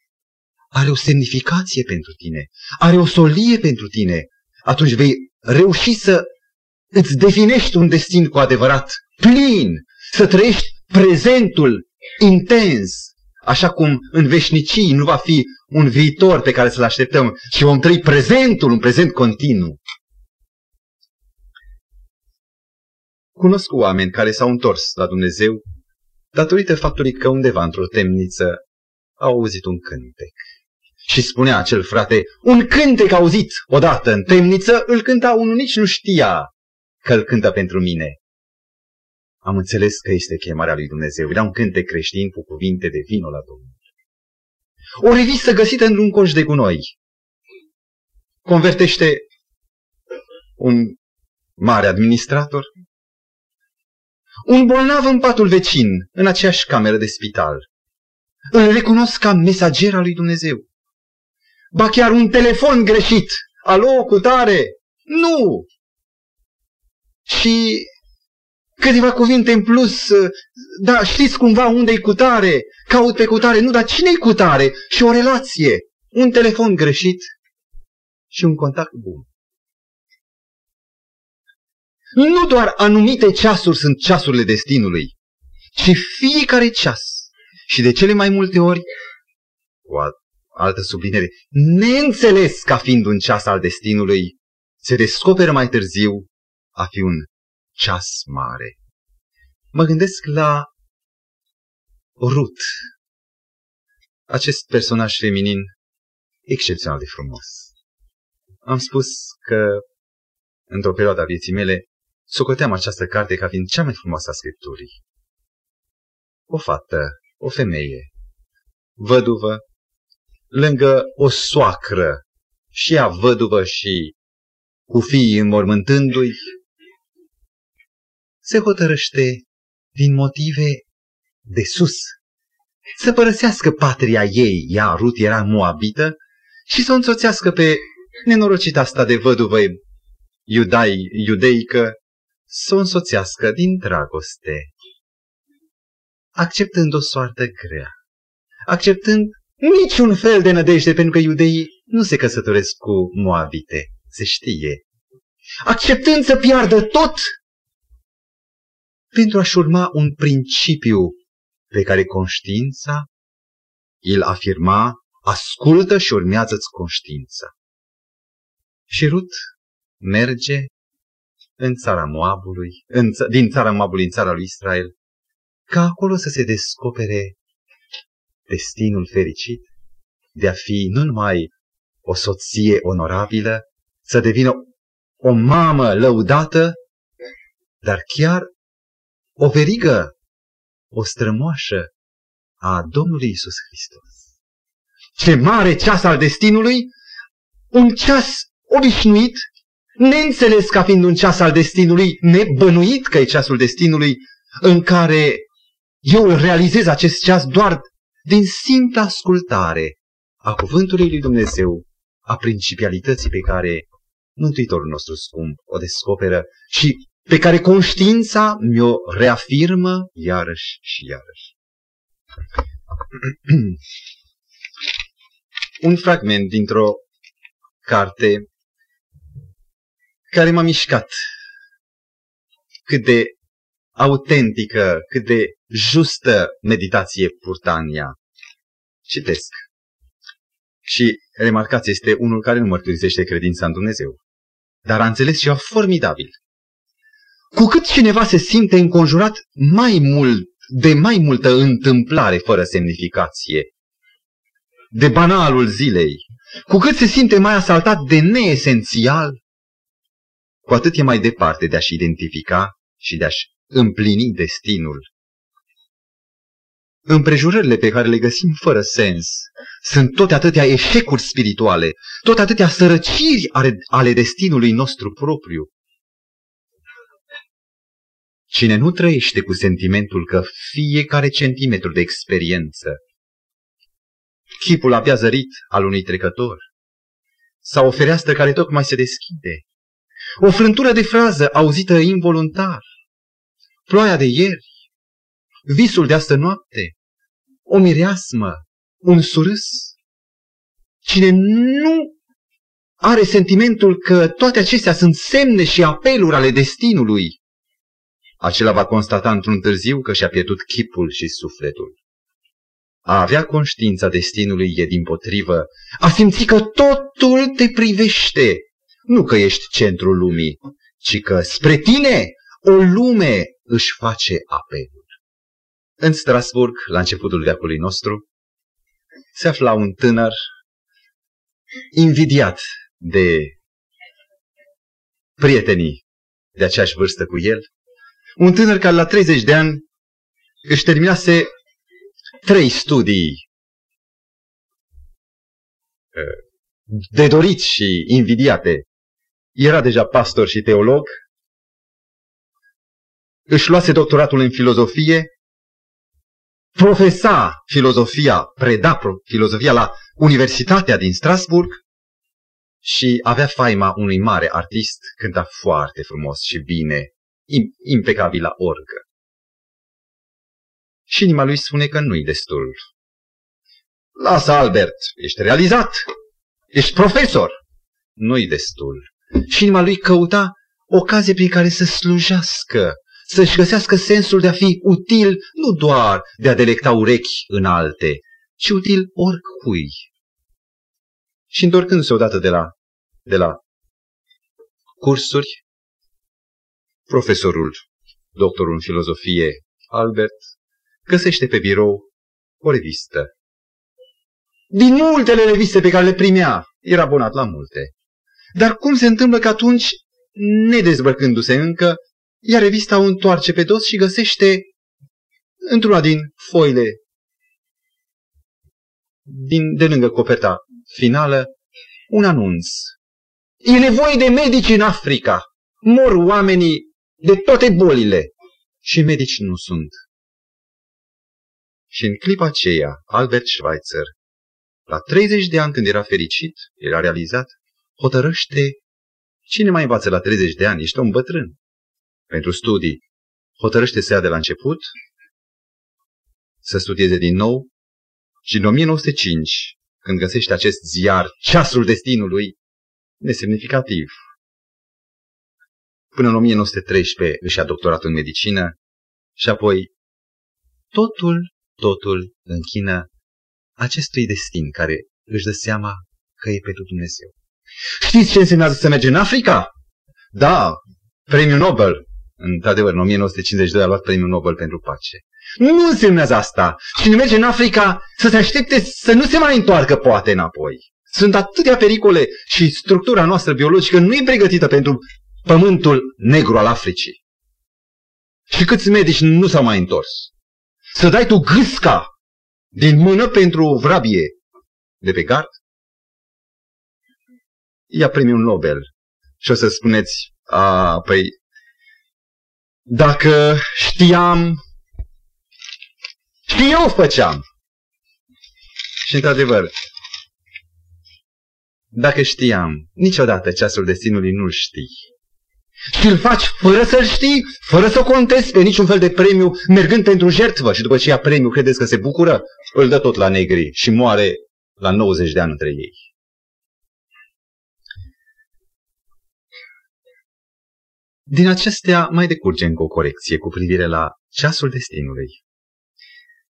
are o semnificație pentru tine, are o solie pentru tine, atunci vei reuși să îți definești un destin cu adevărat plin, să trăiești prezentul intens, așa cum în veșnicii nu va fi un viitor pe care să-l așteptăm, și vom trăi prezentul, un prezent continuu. Cunosc oameni care s-au întors la Dumnezeu datorită faptului că undeva într-o temniță au auzit un cântec. Și spunea acel frate: un cântec auzit odată în temniță, îl cânta unul, nici nu știa că îl cântă pentru mine. Am înțeles că este chemarea lui Dumnezeu. Era un cântec creștin cu cuvinte de vino la Domnul. O revistă găsită într-un coș de gunoi convertește un mare administrator, un bolnav în patul vecin, în aceeași cameră de spital. Îl recunosc ca mesager al lui Dumnezeu. Ba chiar un telefon greșit. Alo, cu tare! Nu! Și câteva cuvinte în plus, da, știți cumva unde-i cutare, caut pe cutare, nu, dar cine-i cutare? Și o relație, un telefon greșit și un contact bun. Nu doar anumite ceasuri sunt ceasurile destinului, ci fiecare ceas, și de cele mai multe ori, o altă sublinere, neînțeles ca fiind un ceas al destinului, se descoperă mai târziu a fi un ceas mare. Mă gândesc la Ruth, acest personaj feminin excepțional de frumos. Am spus că într-o perioadă a vieții mele socoteam această carte ca fiind cea mai frumoasă a Scripturii. O fată, o femeie, văduvă, lângă o soacră, și ea văduvă și cu fiii înmormântându-i, se hotărăște din motive de sus să părăsească patria ei, ea, Ruth, era moabită, și să o însoțească pe nenorocita asta de văduvă iudai, iudeică, să o însoțească din dragoste, acceptând o soartă grea, acceptând niciun fel de nădejde, pentru că iudeii nu se căsătoresc cu moabite, se știe, acceptând să piardă tot, pentru a-și urma un principiu pe care conștiința îl afirma: ascultă și urmează-ți conștiința. Și Rut merge în țara Moabului, în, din țara Moabului în țara lui Israel, ca acolo să se descopere destinul fericit de a fi nu numai o soție onorabilă, să devină o mamă lăudată, dar chiar o verigă, o strămoașă a Domnului Iisus Hristos. Ce mare ceas al destinului! Un ceas obișnuit, neînțeles ca fiind un ceas al destinului, nebănuit că e ceasul destinului, în care eu realizez acest ceas doar din simpla ascultare a cuvântului lui Dumnezeu, a principialității pe care Mântuitorul nostru scump o descoperă și pe care conștiința mi-o reafirmă iarăși și iarăși. Un fragment dintr-o carte care m-a mișcat, cât de autentică, cât de justă meditație purtania. Citesc. Și remarcați, este unul care nu mărturisește credința în Dumnezeu, dar a înțeles ceva formidabil. Cu cât cineva se simte înconjurat mai mult, de mai multă întâmplare fără semnificație, de banalul zilei, cu cât se simte mai asaltat de neesențial, cu atât e mai departe de a-și identifica și de a-și împlini destinul. Împrejurările pe care le găsim fără sens sunt tot atâtea eșecuri spirituale, tot atâtea sărăciri ale, ale destinului nostru propriu. Cine nu trăiește cu sentimentul că fiecare centimetru de experiență, chipul abia zărit al unui trecător, sau o fereastră care tocmai se deschide, o frântură de frază auzită involuntar, ploaia de ieri, visul de astă noapte, o mireasmă, un surâs. Cine nu are sentimentul că toate acestea sunt semne și apeluri ale destinului, acela va constata într-un târziu că și-a pierdut chipul și sufletul. A avea conștiința destinului e dimpotrivă a simți că totul te privește, nu că ești centrul lumii, ci că spre tine o lume își face apelul. În Strasburg, la începutul veacului nostru, se afla un tânăr invidiat de prietenii de aceeași vârstă cu el, un tânăr care la treizeci de ani își terminase trei studii de dorit și invidiate. Era deja pastor și teolog, își luase doctoratul în filozofie, profesa filozofia, preda filozofia la Universitatea din Strasburg și avea faima unui mare artist, cânta foarte frumos și bine, impecabil la orgă. Și inima lui spune că nu-i destul. Lasă, Albert, ești realizat, ești profesor. Nu-i destul. Și inima lui căuta ocazie prin care să slujească, să-și găsească sensul de a fi util, nu doar de a delecta urechi înalte, ci util oricui. Și întorcându-se odată de la, de la cursuri, profesorul, doctorul în filozofie, Albert, găsește pe birou o revistă. Din multele reviste pe care le primea, era abonat la multe. Dar cum se întâmplă că atunci, nedezbrăcându-se încă, iar revista o întoarce pe dos și găsește într-una din foile din, de lângă coperta finală un anunț. E nevoie de medici în Africa. Mor oamenii de toate bolile. Și medici nu sunt. Și în clipa aceea, Albert Schweitzer, la treizeci de ani, când era fericit, era realizat, hotărăște: cine mai învață la treizeci de ani? Ești un bătrân. Pentru studii, hotărăște să ia de la început, să studieze din nou și în o mie nouă sute cinci, când găsește acest ziar, Ceasul Destinului, nesemnificativ. Până în o mie nouă sute treisprezece își ia doctorat în medicină Și apoi, totul, totul închină acestui destin care își dă seama că e pentru Dumnezeu. Știți ce însemnează să mergi în Africa? Da, premiul Nobel. Într-adevăr, în o mie nouă sute cincizeci și doi a luat premiul Nobel pentru pace. Nu însemnează asta. Și merge în Africa să se aștepte să nu se mai întoarcă poate înapoi. Sunt atâtea pericole și structura noastră biologică nu e pregătită pentru pământul negru al Africii. Și câți medici nu s-au mai întors. Să dai tu gâsca din mână pentru o vrabie de pe gard? Ia premiul Nobel. Și o să spuneți, a, păi, dacă știam, și eu făceam. Și într-adevăr, dacă știam, niciodată ceasul destinului nu-l știi. Și îl faci fără să-l știi, fără să contezi pe niciun fel de premiu, mergând pentru jertvă. Și după ce ia premiu, credeți că se bucură? Îl dă tot la negri și moare la nouăzeci de ani între ei. Din acestea mai decurge încă o corecție cu privire la ceasul destinului.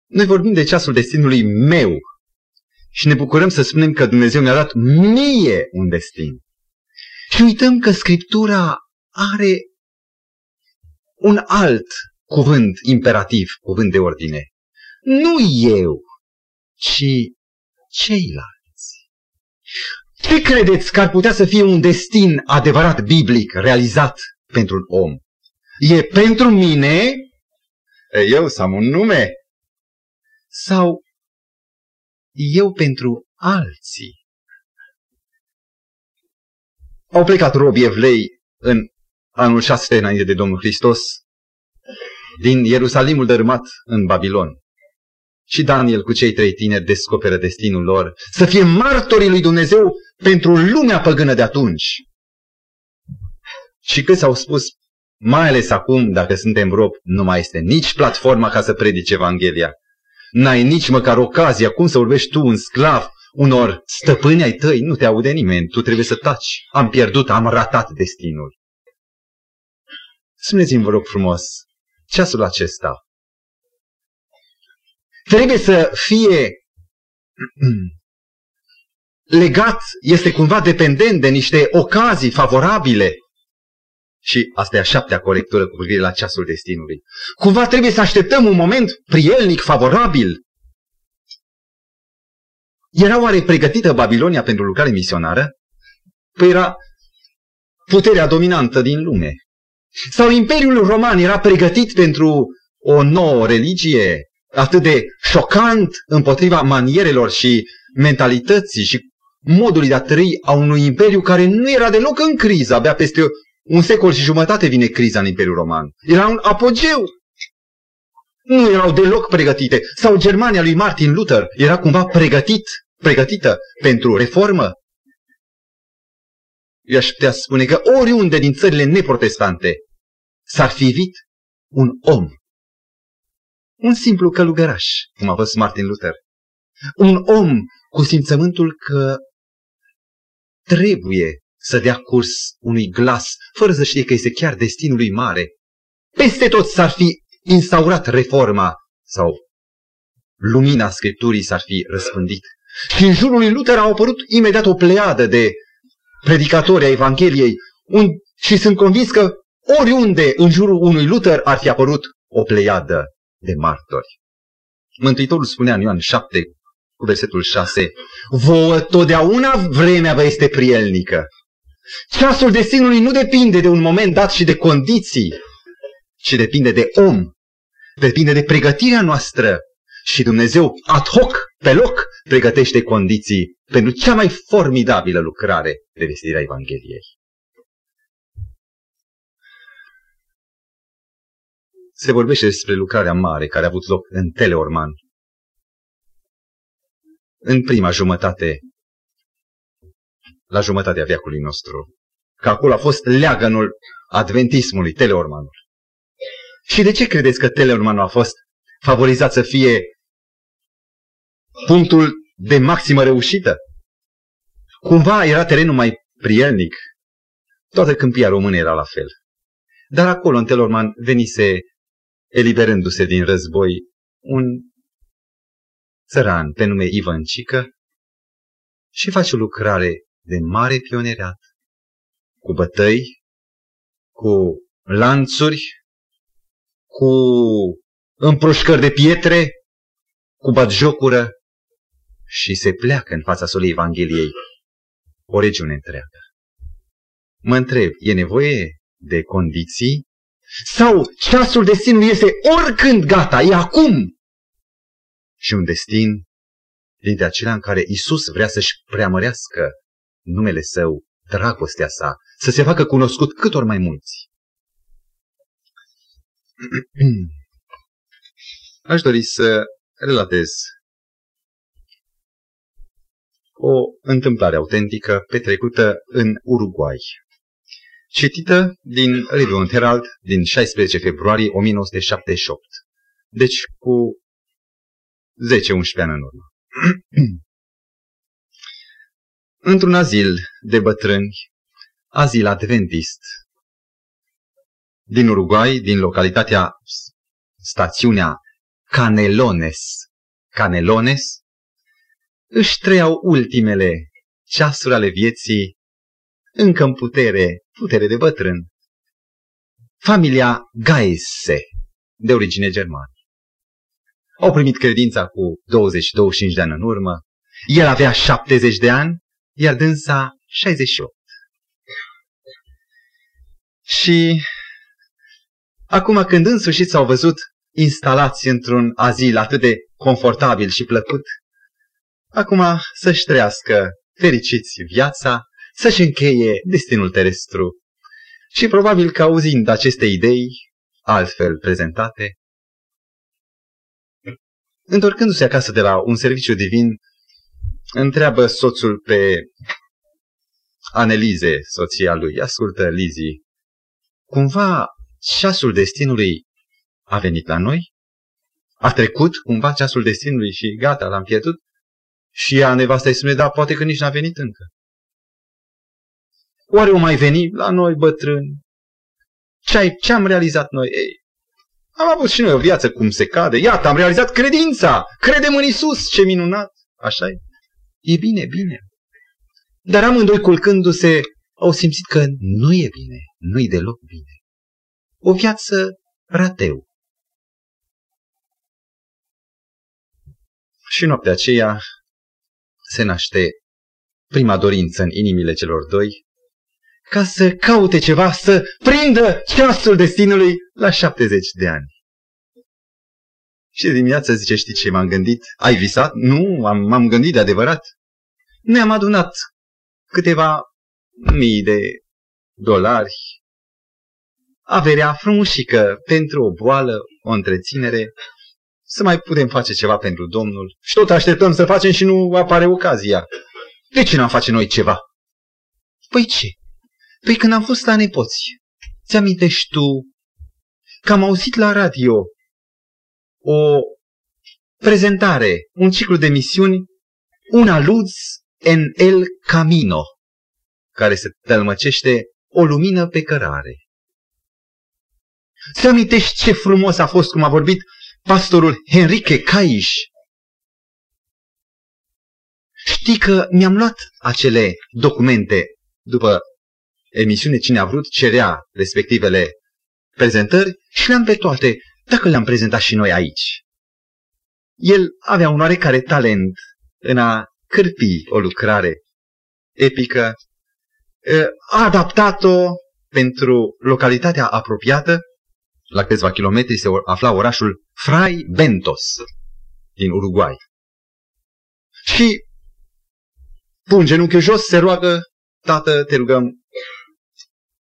Noi vorbim de ceasul destinului meu și ne bucurăm să spunem că Dumnezeu mi-a dat mie un destin. Și uităm că Scriptura are un alt cuvânt imperativ, cuvânt de ordine. Nu eu, ci ceilalți. Ce credeți că ar putea să fie un destin adevărat biblic, realizat pentru un om? E pentru mine, eu să am un nume, sau eu pentru alții? Au plecat robii evlei în anul șase înainte de Domnul Hristos din Ierusalimul dărâmat în Babilon. Și Daniel cu cei trei tineri descoperă destinul lor să fie martorii lui Dumnezeu pentru lumea păgână de atunci. Și câți au spus, mai ales acum, dacă suntem robi, nu mai este nici platforma ca să predici Evanghelia. N-ai nici măcar ocazia, cum să vorbești tu un sclav unor stăpâni ai tăi, nu te aude nimeni, tu trebuie să taci. Am pierdut, am ratat destinul. Spuneți-mi, vă rog frumos, ceasul acesta trebuie să fie legat, este cumva dependent de niște ocazii favorabile. Și asta e a șaptea corectură cu privire la ceasul destinului. Cumva trebuie să așteptăm un moment prielnic, favorabil. Era oare pregătită Babilonia pentru lucrare misionară? Păi era puterea dominantă din lume. Sau Imperiul Roman era pregătit pentru o nouă religie atât de șocant împotriva manierelor și mentalității și modului de a trăi a unui imperiu care nu era deloc în criză, abia peste un secol și jumătate vine criza în Imperiul Roman. Era un apogeu. Nu erau deloc pregătite. Sau Germania lui Martin Luther era cumva pregătit, pregătită pentru reformă? Eu aș putea spune că oriunde din țările neprotestante s-ar fi ivit un om. Un simplu călugăraș, cum a fost Martin Luther. Un om cu simțământul că trebuie să dea curs unui glas, fără să știe că este chiar destinul lui mare. Peste tot s-ar fi instaurat reforma sau lumina Scripturii s-ar fi răspândit. Și în jurul lui Luther au apărut imediat o pleiadă de predicatori a Evangheliei un... și sunt convins că oriunde în jurul unui Luther ar fi apărut o pleiadă de martori. Mântuitorul spunea în Ioan șapte, cu versetul șase, vouă totdeauna vremea vă este prielnică. Ceasul destinului nu depinde de un moment dat și de condiții, ci depinde de om, depinde de pregătirea noastră și Dumnezeu ad hoc, pe loc, pregătește condiții pentru cea mai formidabilă lucrare de vestirea Evangheliei. Se vorbește despre lucrarea mare care a avut loc în Teleorman în prima jumătate, la jumătatea veacului nostru, că acolo a fost leagănul adventismului, Teleormanul. Și de ce credeți că Teleormanul a fost favorizat să fie punctul de maximă reușită? Cumva era terenul mai prielnic. Toată câmpia română era la fel. Dar acolo, în Teleorman, venise eliberându-se din război, un țăran pe nume Ivan Cică și face o lucrare de mare pionerat, cu bătăi, cu lanțuri, cu împroșcări de pietre, cu batjocură și se pleacă în fața solei Evangheliei o regiune întreagă. Mă întreb, e nevoie de condiții? Sau ceasul destinului este oricând gata, e acum? Și un destin dintre acelea în care Iisus vrea să-și preamărească numele Său, dragostea Sa, să se facă cunoscut cât ori mai mulți. Aș dori să relatez o întâmplare autentică petrecută în Uruguay, citită din Review and Herald din șaisprezece februarie o mie nouă sute șaptezeci și opt, deci cu zece unsprezece ani în urmă. Într-un azil de bătrâni, azil adventist, din Uruguay, din localitatea, stațiunea Canelones, Canelones, își trăiau ultimele ceasuri ale vieții încă în putere, putere de bătrân, familia Gaese, de origine germană. Au primit credința cu douăzeci douăzeci și cinci de ani în urmă, el avea șaptezeci de ani, iar dânsa șaizeci și opt. Și acum când în sfârșit s-au văzut instalați într-un azil atât de confortabil și plăcut, acum să-și trăiască fericiți viața, să-și încheie destinul terestru. Și probabil că auzind aceste idei, altfel prezentate, întorcându-se acasă de la un serviciu divin, întreabă soțul pe Anelize, soția lui, ascultă Lizii, cumva ceasul destinului a venit la noi? A trecut cumva ceasul destinului și gata, l-am pierdut? Și ea, nevasta, îi spune, da, poate că nici n-a venit încă. Oare o mai veni la noi, bătrâni? Ce am realizat noi? Ei, am avut și noi o viață cum se cade. Iată, am realizat credința. Credem în Isus, ce minunat. Așa e? E bine, bine. Dar amândoi, culcându-se, au simțit că nu e bine, nu-i deloc bine. O viață rateu. Și noaptea aceea se naște prima dorință în inimile celor doi, ca să caute ceva, să prindă ceasul destinului la șaptezeci de ani. Și dimineața zice, știi ce m-am gândit? Ai visat? Nu, am, m-am gândit de adevărat. Ne-am adunat câteva mii de dolari, averea frumușică pentru o boală, o întreținere, să mai putem face ceva pentru Domnul. Și tot așteptăm să facem și nu apare ocazia. De ce n-am face noi ceva? Păi ce? Păi când am fost la nepoți, ți-amintești tu că am auzit la radio o prezentare, un ciclu de misiuni, Una luz en el camino, care se tălmăcește o lumină pe cărare. Ți amintești ce frumos a fost cum a vorbit pastorul Enrique Caiș? Știi că mi-am luat acele documente după emisiune, cine a vrut cerea respectivele prezentări și le-am pe toate, dacă le-am prezentat și noi aici. El avea un oarecare talent în a cârpi o lucrare epică, a adaptat-o pentru localitatea apropiată, la câțiva kilometri se afla orașul Fray Bentos din Uruguay. Și pun genunchiul jos, se roagă, Tată, te rugăm,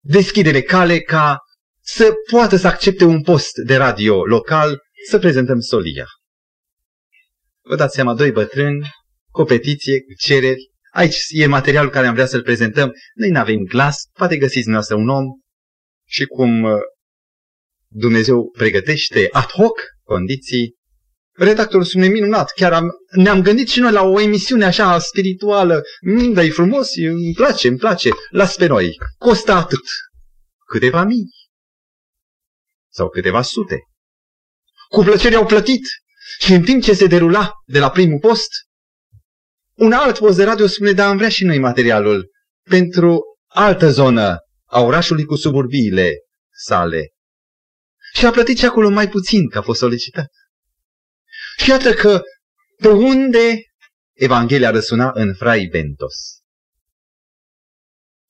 deschide-le cale ca să poată să accepte un post de radio local, să prezentăm solia. Vă dați seama, doi bătrâni, cu o petiție, cu cereri. Aici e materialul care am vrea să-l prezentăm. Noi n-avem glas, poate găsiți dumneavoastră un om. Și cum Dumnezeu pregătește ad hoc condiții, redactorul spune, minunat, chiar am, ne-am gândit și noi la o emisiune așa spirituală. Mm, dar e frumos, îmi place, îmi place, las pe noi. Costă atât. Câteva mii. Sau câteva sute. Cu plăcere au plătit. Și în timp ce se derula de la primul post, un alt post de radio spune, da, am vrea și noi materialul pentru altă zonă a orașului cu suburbiile sale. Și a plătit și acolo mai puțin că a fost solicitat. Și iată că pe unde Evanghelia răsuna în Fray Bentos.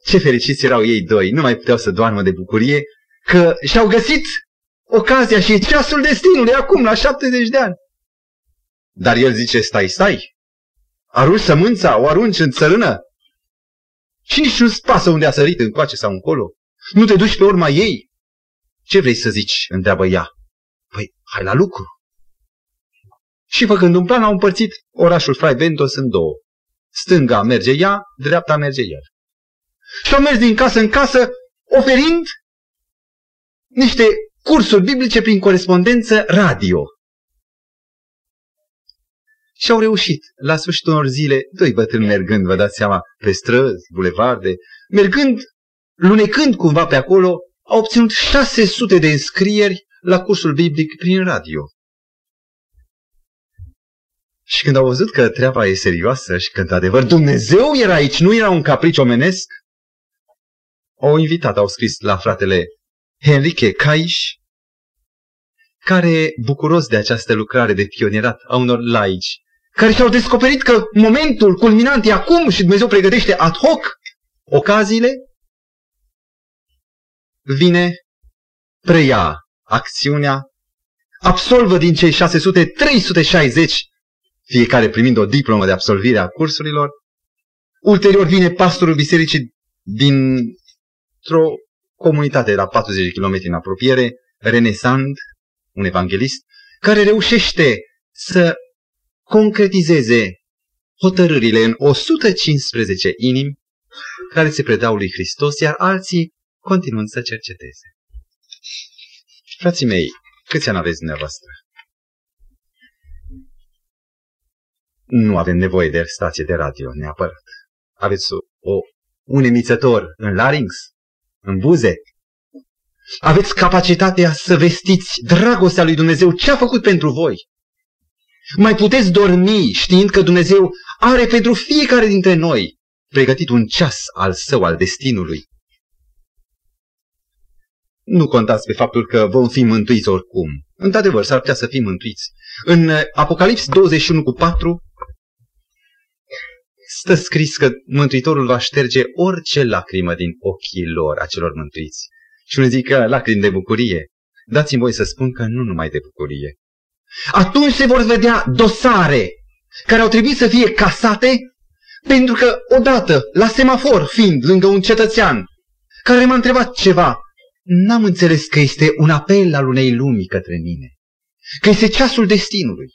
Ce fericiți erau ei doi, nu mai puteau să doarmă de bucurie că și-au găsit ocazia și ceasul destinului acum, la șaptezeci de ani. Dar el zice, stai, stai, arunci sămânța, o arunci în țărână și nici nu-ți pasă unde a sărit, încoace sau încolo. Nu te duci pe urma ei. Ce vrei să zici? Întreabă ea. Păi, hai la lucru. Și făcând un plan, au împărțit orașul Fray Bentos în două. Stânga merge ea, dreapta merge el. Și au mers din casă în casă, oferind niște cursuri biblice prin corespondență radio. Și au reușit, la sfârșitul unor zile, doi bătrâni mergând, vă dați seama, pe străzi, bulevarde, mergând, lunecând cumva pe acolo, au obținut șase sute de înscrieri la cursul biblic prin radio. Și când au văzut că treaba e serioasă și că, într-adevăr, Dumnezeu era aici, nu era un caprici omenesc, au invitat, au scris la fratele Enrique Caiș, care, bucuros de această lucrare de pionierat a unor laici, care și-au descoperit că momentul culminant e acum și Dumnezeu pregătește ad hoc ocaziile, vine, preia acțiunea, absolvă din cei șase sute, trei sute șaizeci, fiecare primind o diplomă de absolvire a cursurilor. Ulterior vine pastorul bisericii dintr-o comunitate la patruzeci de kilometri în apropiere, Renesand, un evanghelist, care reușește să concretizeze hotărârile în o sută cincisprezece inimi care se predau lui Hristos, iar alții continuând să cerceteze. Frații mei, câți ani aveți dumneavoastră? Nu avem nevoie de stație de radio, neapărat. Aveți o, o, un emițător în larinx, în buze. Aveți capacitatea să vestiți dragostea lui Dumnezeu, ce a făcut pentru voi. Mai puteți dormi știind că Dumnezeu are pentru fiecare dintre noi pregătit un ceas al său, al destinului. Nu contați pe faptul că vom fi mântuiți oricum. Într-adevăr, s-ar putea să fim mântuiți. În Apocalips douăzeci și unu cu patru stă scris că Mântuitorul va șterge orice lacrimă din ochii lor, acelor mântuiți. Și unii zic că lacrimi de bucurie. Dați-mi voie să spun că nu numai de bucurie. Atunci se vor vedea dosare care au trebuit să fie casate pentru că odată, la semafor fiind lângă un cetățean care m-a întrebat ceva, n-am înțeles că este un apel al unei lumii către mine, că este ceasul destinului.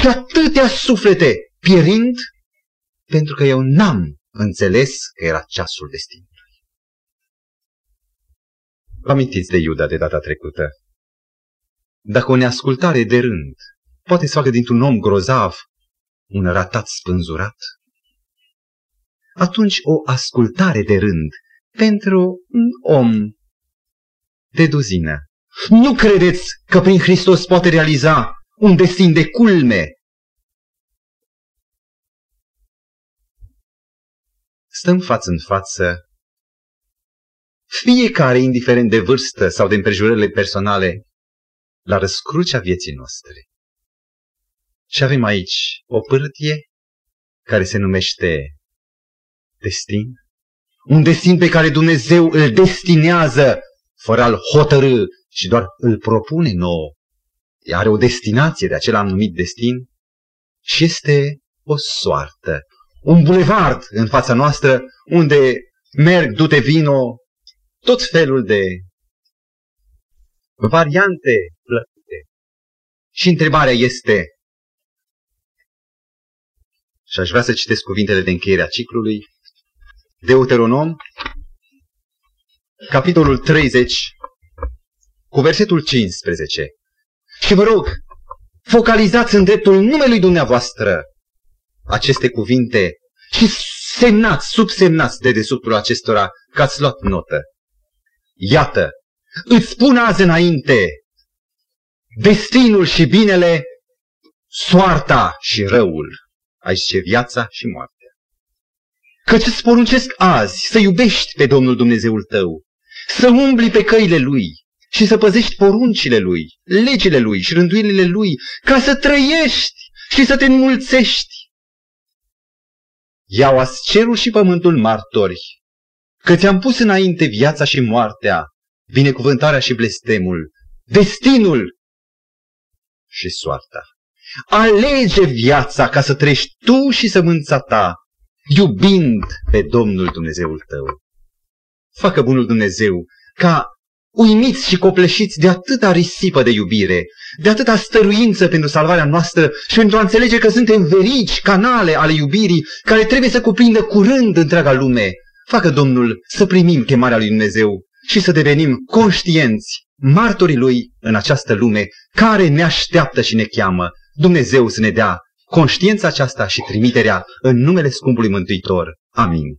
Și atâtea suflete pierind pentru că eu n-am înțeles că era ceasul destinului. Vă amintiți de Iuda de data trecută? Dacă o neascultare de rând poate să facă dintr-un om grozav un ratat spânzurat, atunci o ascultare de rând pentru un om de duzină. Nu credeți că prin Hristos poate realiza un destin de culme? Stăm față în față, fiecare, indiferent de vârstă sau de împrejurările personale, la răscrucea vieții noastre. Și avem aici o pârtie care se numește destin, un destin pe care Dumnezeu îl destinează fără a-l hotărî, ci doar îl propune nouă. Are o destinație, de acela am numit destin, și este o soartă, un bulevard în fața noastră unde merg, du-te, vino, tot felul de variante plăcute. Și întrebarea este, și aș vrea să citesc cuvintele de încheiere a ciclului, Deuteronom, capitolul treizeci, cu versetul cincisprezece. Și vă rog, focalizați în dreptul numelui dumneavoastră aceste cuvinte și semnați, subsemnați de dedesubtul acestora că ați luat notă. Iată, îți spun azi înainte, destinul și binele, soarta și răul. Aici e viața și moartea. Căci îți poruncesc azi să iubești pe Domnul Dumnezeul tău, să umbli pe căile Lui și să păzești poruncile Lui, legile Lui și rânduielile Lui, ca să trăiești și să te înmulțești. Iau azi cerul și pământul martori, că ți-am pus înainte viața și moartea, binecuvântarea și blestemul, destinul și soarta. Alege viața ca să trăiești tu și sămânța ta, iubind pe Domnul Dumnezeul tău. Facă bunul Dumnezeu ca, uimiți și copleșiți de atâta risipă de iubire, de atâta stăruință pentru salvarea noastră și pentru a înțelege că suntem verigi, canale ale iubirii, care trebuie să cuprindă curând întreaga lume, facă Domnul să primim chemarea lui Dumnezeu și să devenim conștienți, martorii Lui în această lume, care ne așteaptă și ne cheamă. Dumnezeu să ne dea conștiința aceasta și trimiterea în numele scumpului Mântuitor. Amin.